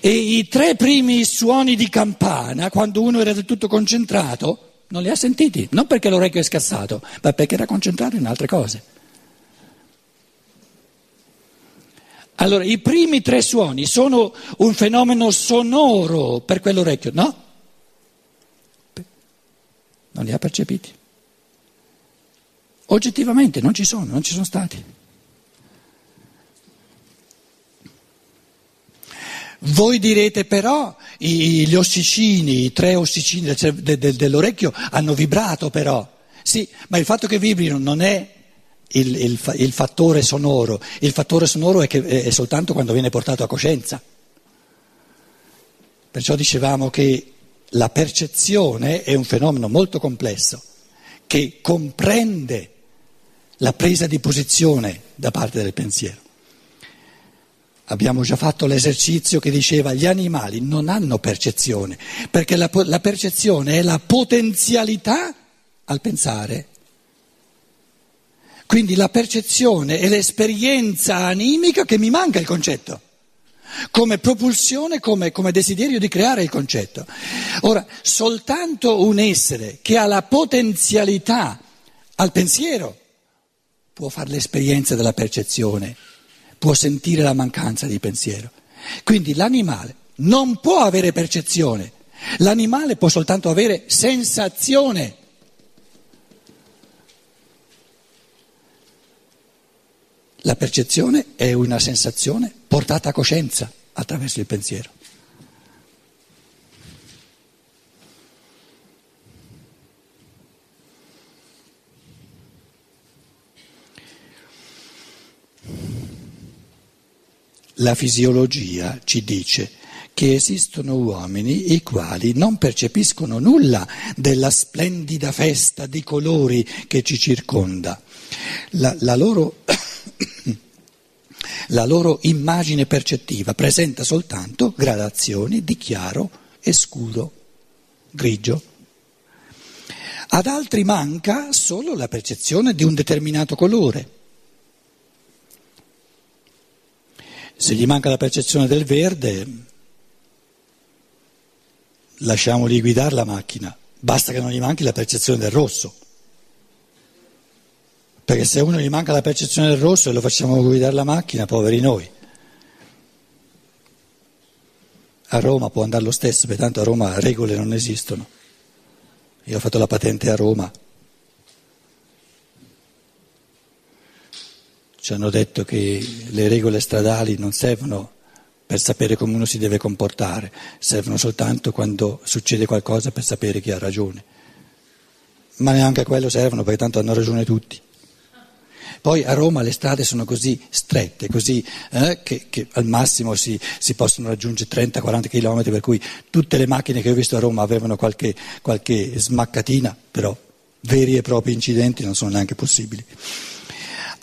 E i tre primi suoni di campana, quando uno era del tutto concentrato, non li ha sentiti, non perché l'orecchio è scazzato, ma perché era concentrato in altre cose. Allora, i primi tre suoni sono un fenomeno sonoro per quell'orecchio, no? Non li ha percepiti. Oggettivamente non ci sono stati. Voi direte però, i tre ossicini dell'orecchio hanno vibrato però. Sì, ma il fatto che vibrino non è il fattore sonoro. Il fattore sonoro è soltanto quando viene portato a coscienza. Perciò dicevamo che la percezione è un fenomeno molto complesso, che comprende la presa di posizione da parte del pensiero. Abbiamo già fatto l'esercizio che diceva gli animali non hanno percezione, perché la percezione è la potenzialità al pensare. Quindi la percezione è l'esperienza animica che mi manca il concetto, come propulsione, come desiderio di creare il concetto. Ora, soltanto un essere che ha la potenzialità al pensiero può fare l'esperienza della percezione, può sentire la mancanza di pensiero. Quindi l'animale non può avere percezione, l'animale può soltanto avere sensazione. La percezione è una sensazione portata a coscienza attraverso il pensiero. La fisiologia ci dice che esistono uomini i quali non percepiscono nulla della splendida festa di colori che ci circonda. La loro immagine percettiva presenta soltanto gradazioni di chiaro e scuro, grigio. Ad altri manca solo la percezione di un determinato colore. Se gli manca la percezione del verde, lasciamoli guidare la macchina, basta che non gli manchi la percezione del rosso. Perché se uno gli manca la percezione del rosso e lo facciamo guidare la macchina, poveri noi. A Roma può andare lo stesso, perché tanto a Roma regole non esistono. Io ho fatto la patente a Roma. Ci hanno detto che le regole stradali non servono per sapere come uno si deve comportare, servono soltanto quando succede qualcosa per sapere chi ha ragione. Ma neanche a quello servono, perché tanto hanno ragione tutti. Poi a Roma le strade sono così strette, che al massimo si possono raggiungere 30-40 km, per cui tutte le macchine che ho visto a Roma avevano qualche smaccatina, però veri e propri incidenti non sono neanche possibili.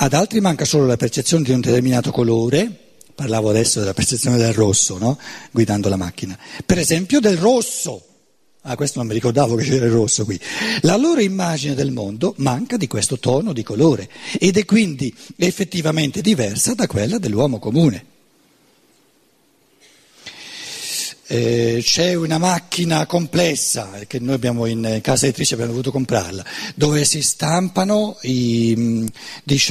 Ad altri manca solo la percezione di un determinato colore, parlavo adesso della percezione del rosso, no? Guidando la macchina, per esempio del rosso, questo non mi ricordavo che c'era il rosso qui, la loro immagine del mondo manca di questo tono di colore ed è quindi effettivamente diversa da quella dell'uomo comune. C'è una macchina complessa che noi abbiamo in casa editrice, abbiamo dovuto comprarla, dove si stampano le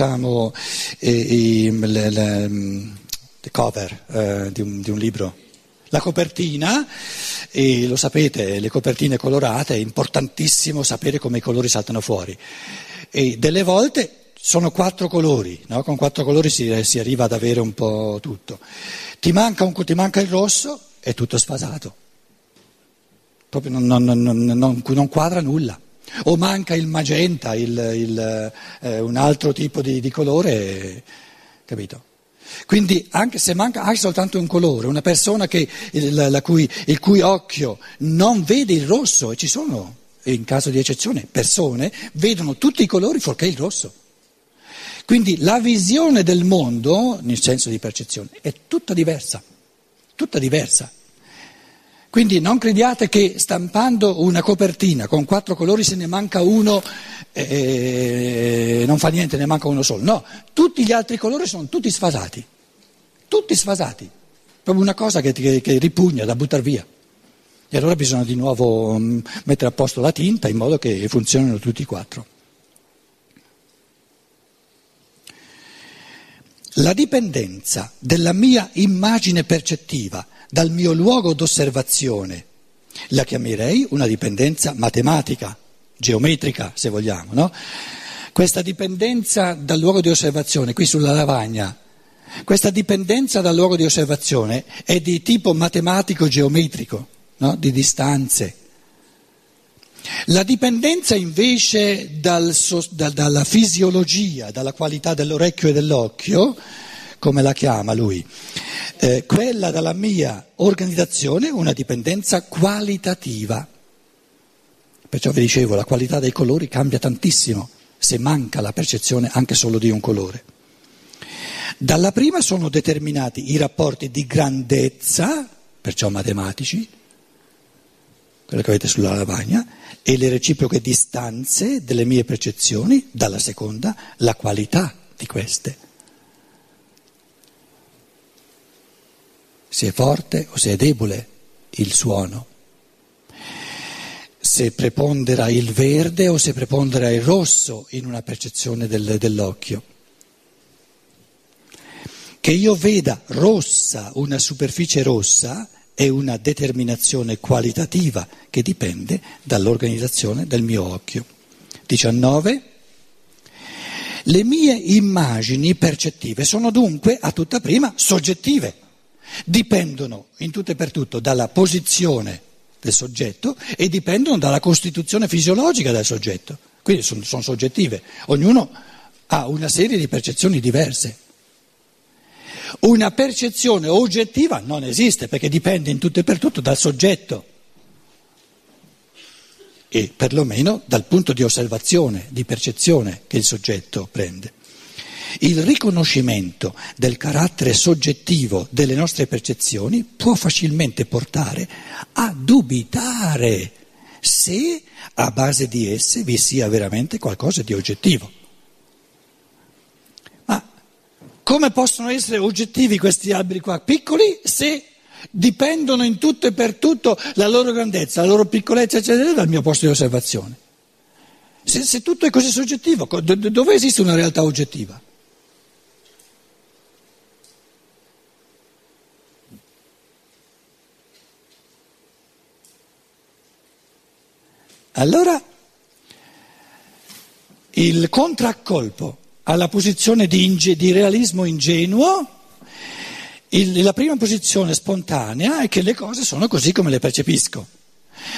cover di un libro, la copertina, e lo sapete, le copertine colorate, è importantissimo sapere come i colori saltano fuori, e delle volte sono 4 colori, no? Con 4 colori si arriva ad avere un po' tutto. Ti manca il rosso, è tutto sfasato, proprio non quadra nulla, o manca il magenta, un altro tipo di colore, capito? Quindi anche se manca anche soltanto un colore, una persona il cui occhio non vede il rosso, e ci sono, in caso di eccezione, persone vedono tutti i colori fuorché il rosso. Quindi la visione del mondo, nel senso di percezione, è tutta diversa. Quindi non crediate che stampando una copertina con 4 colori se ne manca uno e non fa niente, ne manca uno solo. No, tutti gli altri colori sono tutti sfasati, proprio una cosa che ripugna, da buttare via. E allora bisogna di nuovo mettere a posto la tinta in modo che funzionino tutti e quattro. La dipendenza della mia immagine percettiva dal mio luogo d'osservazione la chiamerei una dipendenza matematica, geometrica se vogliamo, no? Questa dipendenza dal luogo di osservazione, qui sulla lavagna, questa dipendenza dal luogo di osservazione è di tipo matematico-geometrico, no? Di distanze. La dipendenza invece dalla fisiologia, dalla qualità dell'orecchio e dell'occhio, come la chiama lui, quella dalla mia organizzazione, una dipendenza qualitativa. Perciò vi dicevo, la qualità dei colori cambia tantissimo se manca la percezione anche solo di un colore. Dalla prima sono determinati i rapporti di grandezza, perciò matematici, quello che avete sulla lavagna, e le reciproche distanze delle mie percezioni, dalla seconda la qualità di queste. Se è forte o se è debole il suono, se prepondera il verde o se prepondera il rosso in una percezione dell'occhio. Che io veda rossa, una superficie rossa, è una determinazione qualitativa che dipende dall'organizzazione del mio occhio. 19. Le mie immagini percettive sono dunque a tutta prima soggettive, dipendono in tutto e per tutto dalla posizione del soggetto e dipendono dalla costituzione fisiologica del soggetto, quindi sono soggettive, ognuno ha una serie di percezioni diverse. Una percezione oggettiva non esiste perché dipende in tutto e per tutto dal soggetto e perlomeno dal punto di osservazione, di percezione che il soggetto prende. Il riconoscimento del carattere soggettivo delle nostre percezioni può facilmente portare a dubitare se a base di esse vi sia veramente qualcosa di oggettivo. Come possono essere oggettivi questi alberi qua piccoli se dipendono in tutto e per tutto la loro grandezza, la loro piccolezza, eccetera, dal mio posto di osservazione? Se tutto è così soggettivo, dove esiste una realtà oggettiva? Allora, il contraccolpo alla posizione di realismo ingenuo, la prima posizione spontanea è che le cose sono così come le percepisco.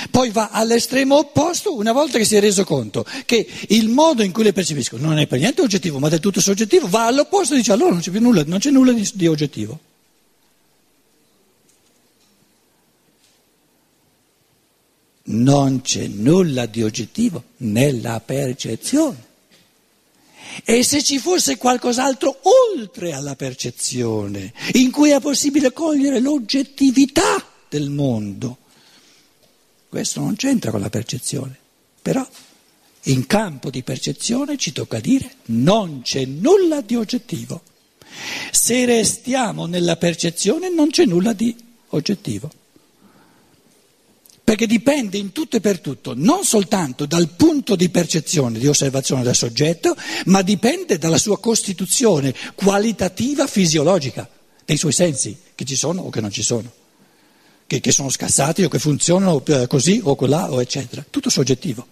Poi va all'estremo opposto una volta che si è reso conto che il modo in cui le percepisco non è per niente oggettivo, ma del tutto soggettivo, va all'opposto e dice allora non c'è più nulla, non c'è nulla di oggettivo. Non c'è nulla di oggettivo nella percezione. E se ci fosse qualcos'altro oltre alla percezione, in cui è possibile cogliere l'oggettività del mondo, questo non c'entra con la percezione. Però in campo di percezione ci tocca dire non c'è nulla di oggettivo. Se restiamo nella percezione non c'è nulla di oggettivo. Perché dipende in tutto e per tutto, non soltanto dal punto di percezione, di osservazione del soggetto, ma dipende dalla sua costituzione qualitativa fisiologica, dei suoi sensi, che ci sono o che non ci sono, che sono scassati o che funzionano così o là o eccetera, tutto soggettivo.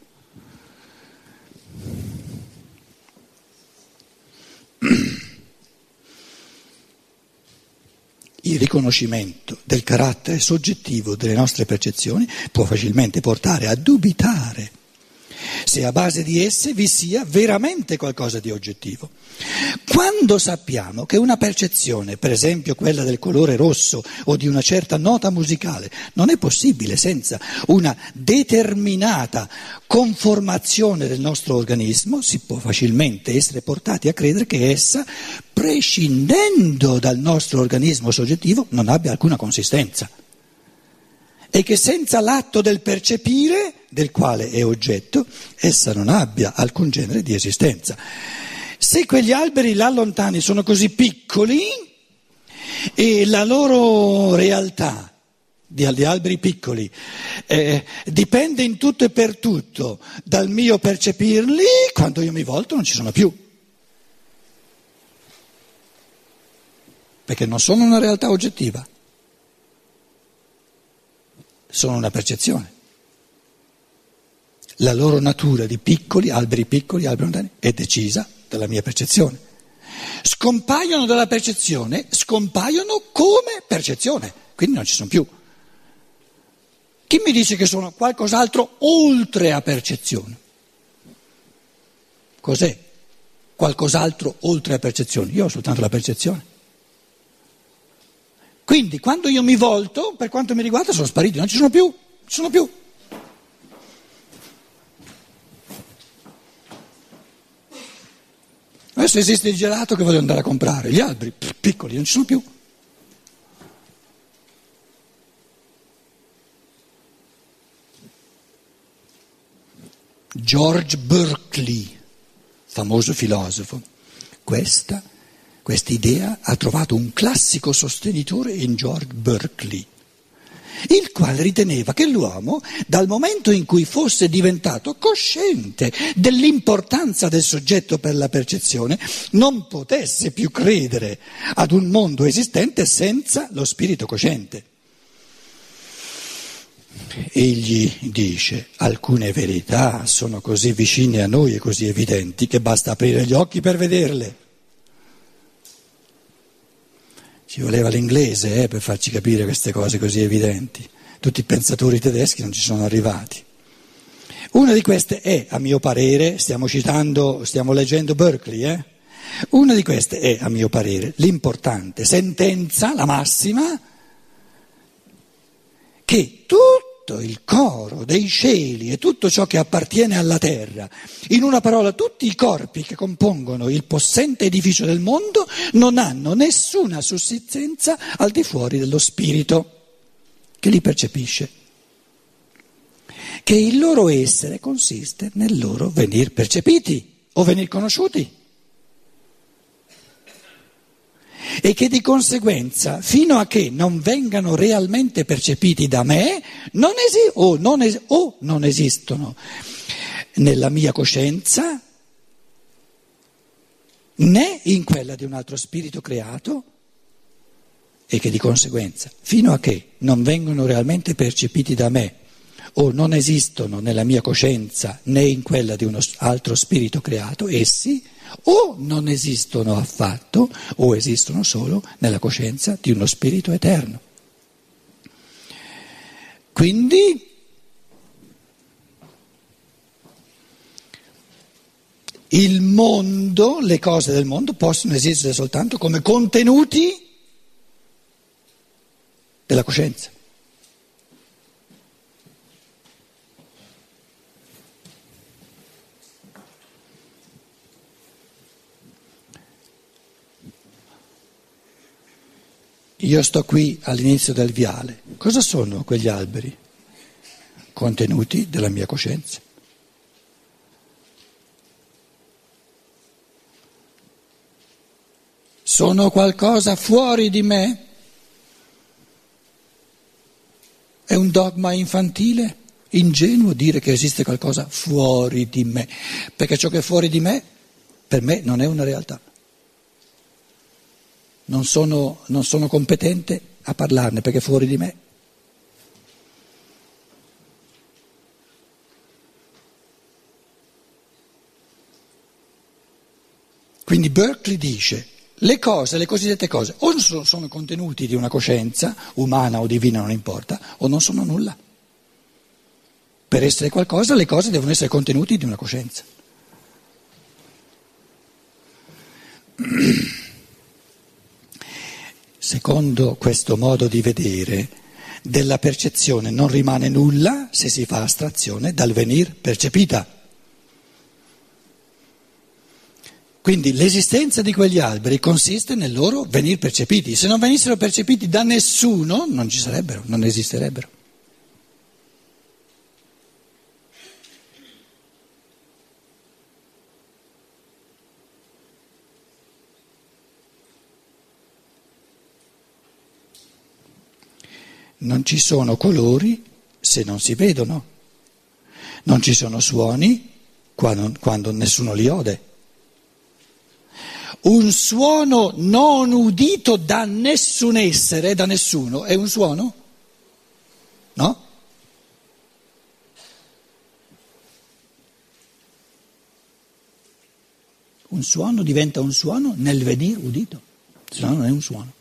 Il riconoscimento del carattere soggettivo delle nostre percezioni può facilmente portare a dubitare se a base di esse vi sia veramente qualcosa di oggettivo. Quando sappiamo che una percezione, per esempio quella del colore rosso o di una certa nota musicale, non è possibile senza una determinata conformazione del nostro organismo, si può facilmente essere portati a credere che essa, prescindendo dal nostro organismo soggettivo, non abbia alcuna consistenza. E che senza l'atto del percepire, del quale è oggetto, essa non abbia alcun genere di esistenza. Se quegli alberi là lontani sono così piccoli, e la loro realtà degli alberi piccoli dipende in tutto e per tutto dal mio percepirli, quando io mi volto non ci sono più, perché non sono una realtà oggettiva, sono una percezione. La loro natura di piccoli, alberi lontani, è decisa dalla mia percezione. Scompaiono dalla percezione, scompaiono come percezione, quindi non ci sono più. Chi mi dice che sono qualcos'altro oltre a percezione? Cos'è qualcos'altro oltre a percezione? Io ho soltanto la percezione. Quindi quando io mi volto, per quanto mi riguarda, sono spariti, non ci sono più, non ci sono più. Adesso esiste il gelato che voglio andare a comprare, gli alberi piccoli non ci sono più. George Berkeley, famoso filosofo, questa idea ha trovato un classico sostenitore in George Berkeley, il quale riteneva che l'uomo, dal momento in cui fosse diventato cosciente dell'importanza del soggetto per la percezione, non potesse più credere ad un mondo esistente senza lo spirito cosciente. Egli dice: alcune verità sono così vicine a noi e così evidenti che basta aprire gli occhi per vederle. Ci voleva l'inglese per farci capire queste cose così evidenti. Tutti i pensatori tedeschi non ci sono arrivati. Una di queste è, a mio parere, stiamo leggendo Berkeley, una di queste è, a mio parere, l'importante sentenza, la massima, che tutto il coro dei cieli e tutto ciò che appartiene alla terra, in una parola tutti i corpi che compongono il possente edificio del mondo, non hanno nessuna sussistenza al di fuori dello spirito che li percepisce, che il loro essere consiste nel loro venir percepiti o venir conosciuti, e che di conseguenza, fino a che non vengano realmente percepiti da me, non esistono nella mia coscienza né in quella di un altro spirito creato, e che di conseguenza, fino a che non vengono realmente percepiti da me o non esistono nella mia coscienza né in quella di uno altro spirito creato, essi o non esistono affatto o esistono solo nella coscienza di uno spirito eterno. Quindi il mondo, le cose del mondo possono esistere soltanto come contenuti della coscienza. Io sto qui all'inizio del viale, cosa sono quegli alberi? Contenuti della mia coscienza. Sono qualcosa fuori di me? È un dogma infantile, ingenuo dire che esiste qualcosa fuori di me, perché ciò che è fuori di me, per me non è una realtà. Non sono competente a parlarne perché è fuori di me. Quindi Berkeley dice: le cose, le cosiddette cose, o sono contenuti di una coscienza, umana o divina, non importa, o non sono nulla. Per essere qualcosa, le cose devono essere contenuti di una coscienza. Secondo questo modo di vedere, della percezione non rimane nulla se si fa astrazione dal venir percepita. Quindi l'esistenza di quegli alberi consiste nel loro venir percepiti. Se non venissero percepiti da nessuno, non ci sarebbero, non esisterebbero. Non ci sono colori se non si vedono, non ci sono suoni quando nessuno li ode. Un suono non udito da nessun essere, da nessuno, è un suono? No? Un suono diventa un suono nel venir udito, se no non è un suono.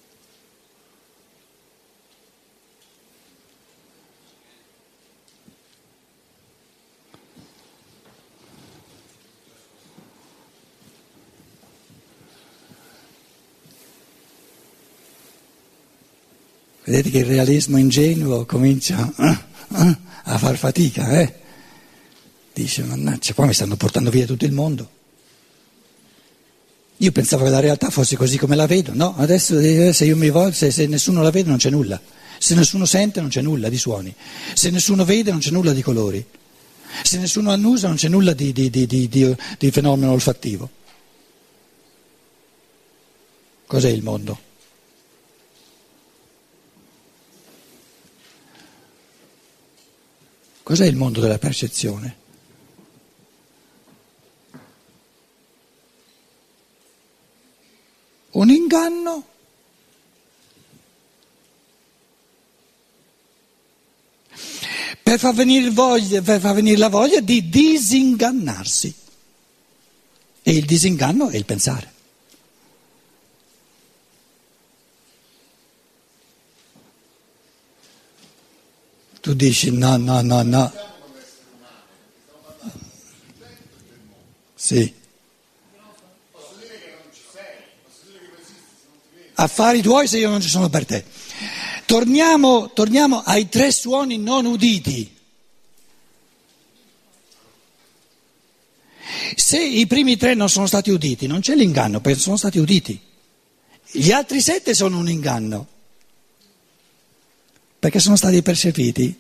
Vedete che il realismo ingenuo comincia a far fatica, eh? Dice, mannaggia, qua mi stanno portando via tutto il mondo. Io pensavo che la realtà fosse così come la vedo, no? Adesso se io mi volgo, se nessuno la vede non c'è nulla, se nessuno sente non c'è nulla di suoni, se nessuno vede non c'è nulla di colori, se nessuno annusa non c'è nulla di fenomeno olfattivo. Cos'è il mondo? Cos'è il mondo della percezione? Un inganno per far venire la voglia di disingannarsi. E il disinganno è il pensare. Tu dici no. Sì. Posso dire che non ci sei, posso dire che non esisti se non ti vedi. Affari tuoi se io non ci sono per te. Torniamo ai tre suoni non uditi. Se i primi tre non sono stati uditi, non c'è l'inganno, perché sono stati uditi. Gli altri sette sono un inganno. Perché sono stati percepiti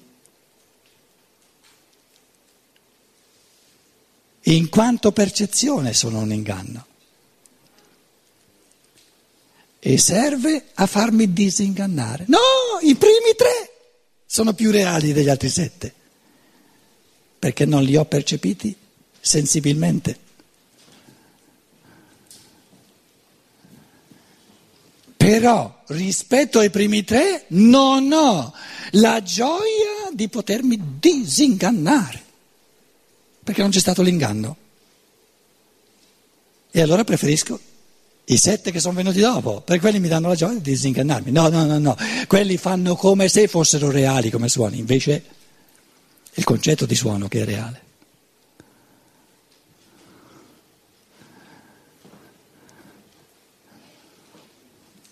in quanto percezione sono un inganno e serve a farmi disingannare. No, i primi tre sono più reali degli altri sette perché non li ho percepiti sensibilmente. Però rispetto ai primi tre non ho la gioia di potermi disingannare, perché non c'è stato l'inganno. E allora preferisco i sette che sono venuti dopo, perché quelli mi danno la gioia di disingannarmi. No, quelli fanno come se fossero reali come suoni, invece è il concetto di suono che è reale.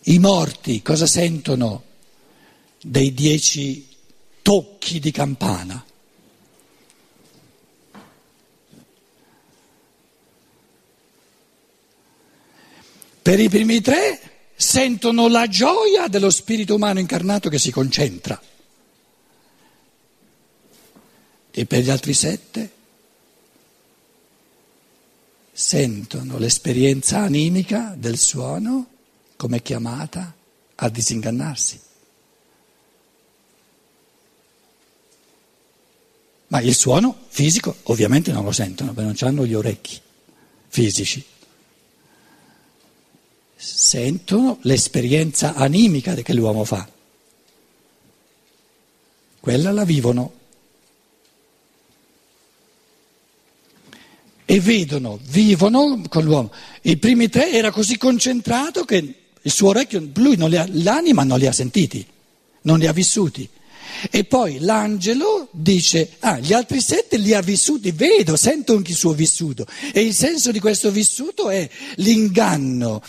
I morti cosa sentono dei 10 tocchi di campana? Per i primi tre sentono la gioia dello spirito umano incarnato che si concentra. E per gli altri 7 sentono l'esperienza animica del suono come chiamata a disingannarsi. Ma il suono fisico ovviamente non lo sentono, perché non hanno gli orecchi fisici. Sentono l'esperienza animica che l'uomo fa. Quella la vivono. E vedono, vivono con l'uomo. I primi tre era così concentrato che il suo orecchio, lui non li ha, l'anima non li ha sentiti, non li ha vissuti. E poi l'angelo dice, gli altri 7 li ha vissuti, vedo, sento anche il suo vissuto. E il senso di questo vissuto è l'inganno,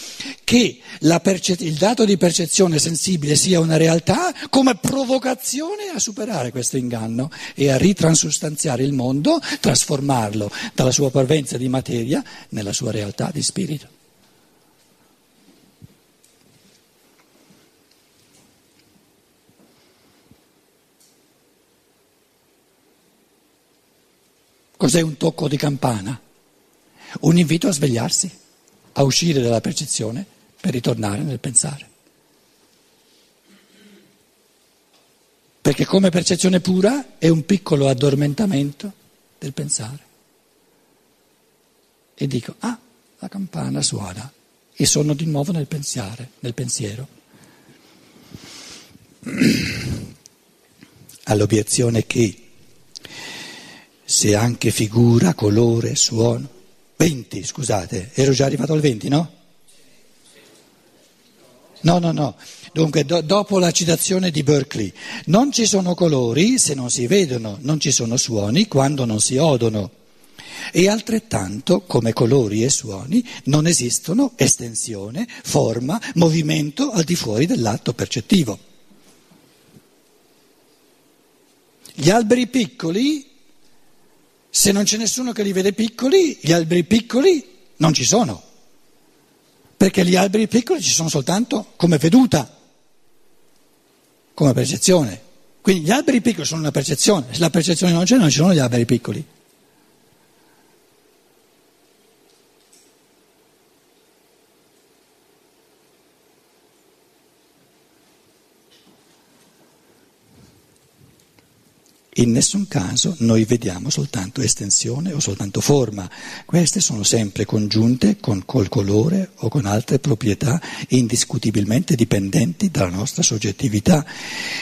che il dato di percezione sensibile sia una realtà come provocazione a superare questo inganno e a ritransustanziare il mondo, trasformarlo dalla sua parvenza di materia nella sua realtà di spirito. Cos'è un tocco di campana? Un invito a svegliarsi, a uscire dalla percezione per ritornare nel pensare. perché come percezione pura è un piccolo addormentamento del pensare. E dico, ah, la campana suona, e sono di nuovo nel pensare, nel pensiero. All'obiezione che se anche figura, colore, suono... 20, scusate, ero già arrivato al 20, no? No. Dunque, dopo la citazione di Berkeley, non ci sono colori se non si vedono, non ci sono suoni quando non si odono. E altrettanto, come colori e suoni, non esistono estensione, forma, movimento al di fuori dell'atto percettivo. Gli alberi piccoli, se non c'è nessuno che li vede piccoli, gli alberi piccoli non ci sono, perché gli alberi piccoli ci sono soltanto come veduta, come percezione. Quindi gli alberi piccoli sono una percezione, se la percezione non c'è, non ci sono gli alberi piccoli. In nessun caso noi vediamo soltanto estensione o soltanto forma, queste sono sempre congiunte col colore o con altre proprietà indiscutibilmente dipendenti dalla nostra soggettività.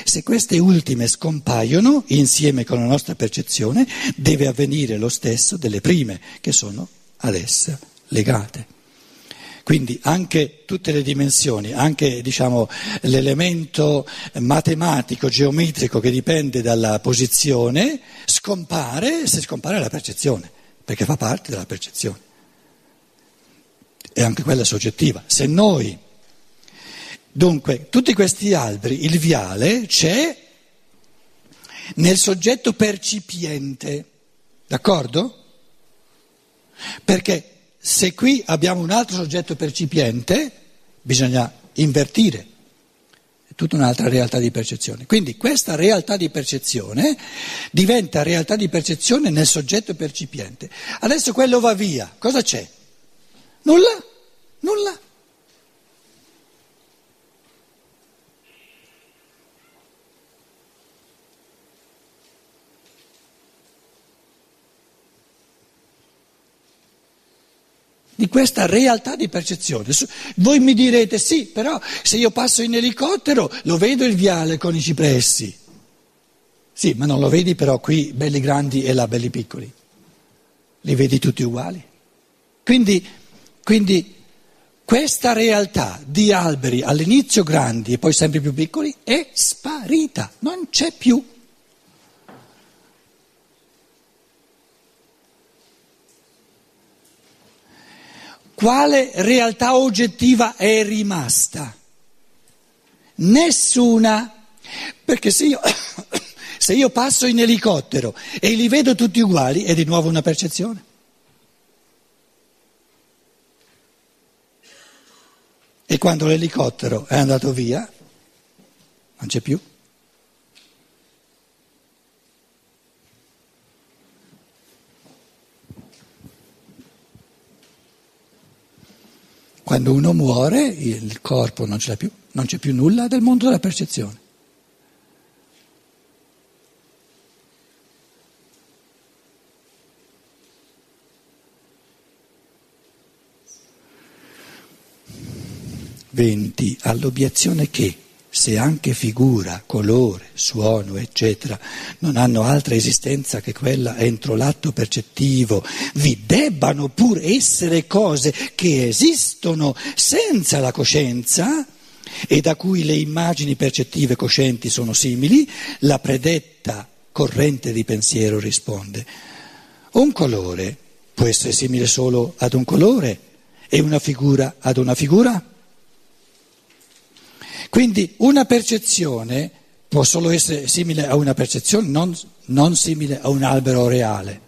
Se queste ultime scompaiono insieme con la nostra percezione, deve avvenire lo stesso delle prime che sono ad essa legate. Quindi anche tutte le dimensioni, anche diciamo, l'elemento matematico, geometrico che dipende dalla posizione, scompare se scompare la percezione, perché fa parte della percezione. E anche quella soggettiva. Se noi, dunque, tutti questi alberi, il viale c'è nel soggetto percipiente, d'accordo? Perché... se qui abbiamo un altro soggetto percipiente, bisogna invertire, è tutta un'altra realtà di percezione. Quindi questa realtà di percezione diventa realtà di percezione nel soggetto percipiente. Adesso quello va via, cosa c'è? Nulla. Di questa realtà di percezione. Voi mi direte, sì, però se io passo in elicottero lo vedo il viale con i cipressi. Sì, ma non lo vedi però qui belli grandi e là belli piccoli. Li vedi tutti uguali. Quindi questa realtà di alberi all'inizio grandi e poi sempre più piccoli è sparita, non c'è più. Quale realtà oggettiva è rimasta? Nessuna, perché se io passo in elicottero e li vedo tutti uguali è di nuovo una percezione. E quando l'elicottero è andato via, non c'è più. Quando uno muore il corpo non ce l'ha più, non c'è più nulla del mondo della percezione. All'obiezione che se anche figura, colore, suono, eccetera, non hanno altra esistenza che quella entro l'atto percettivo, vi debbano pur essere cose che esistono senza la coscienza e da cui le immagini percettive coscienti sono simili, la predetta corrente di pensiero risponde. Un colore può essere simile solo ad un colore e una figura ad una figura? Quindi una percezione può solo essere simile a una percezione, non simile a un albero reale.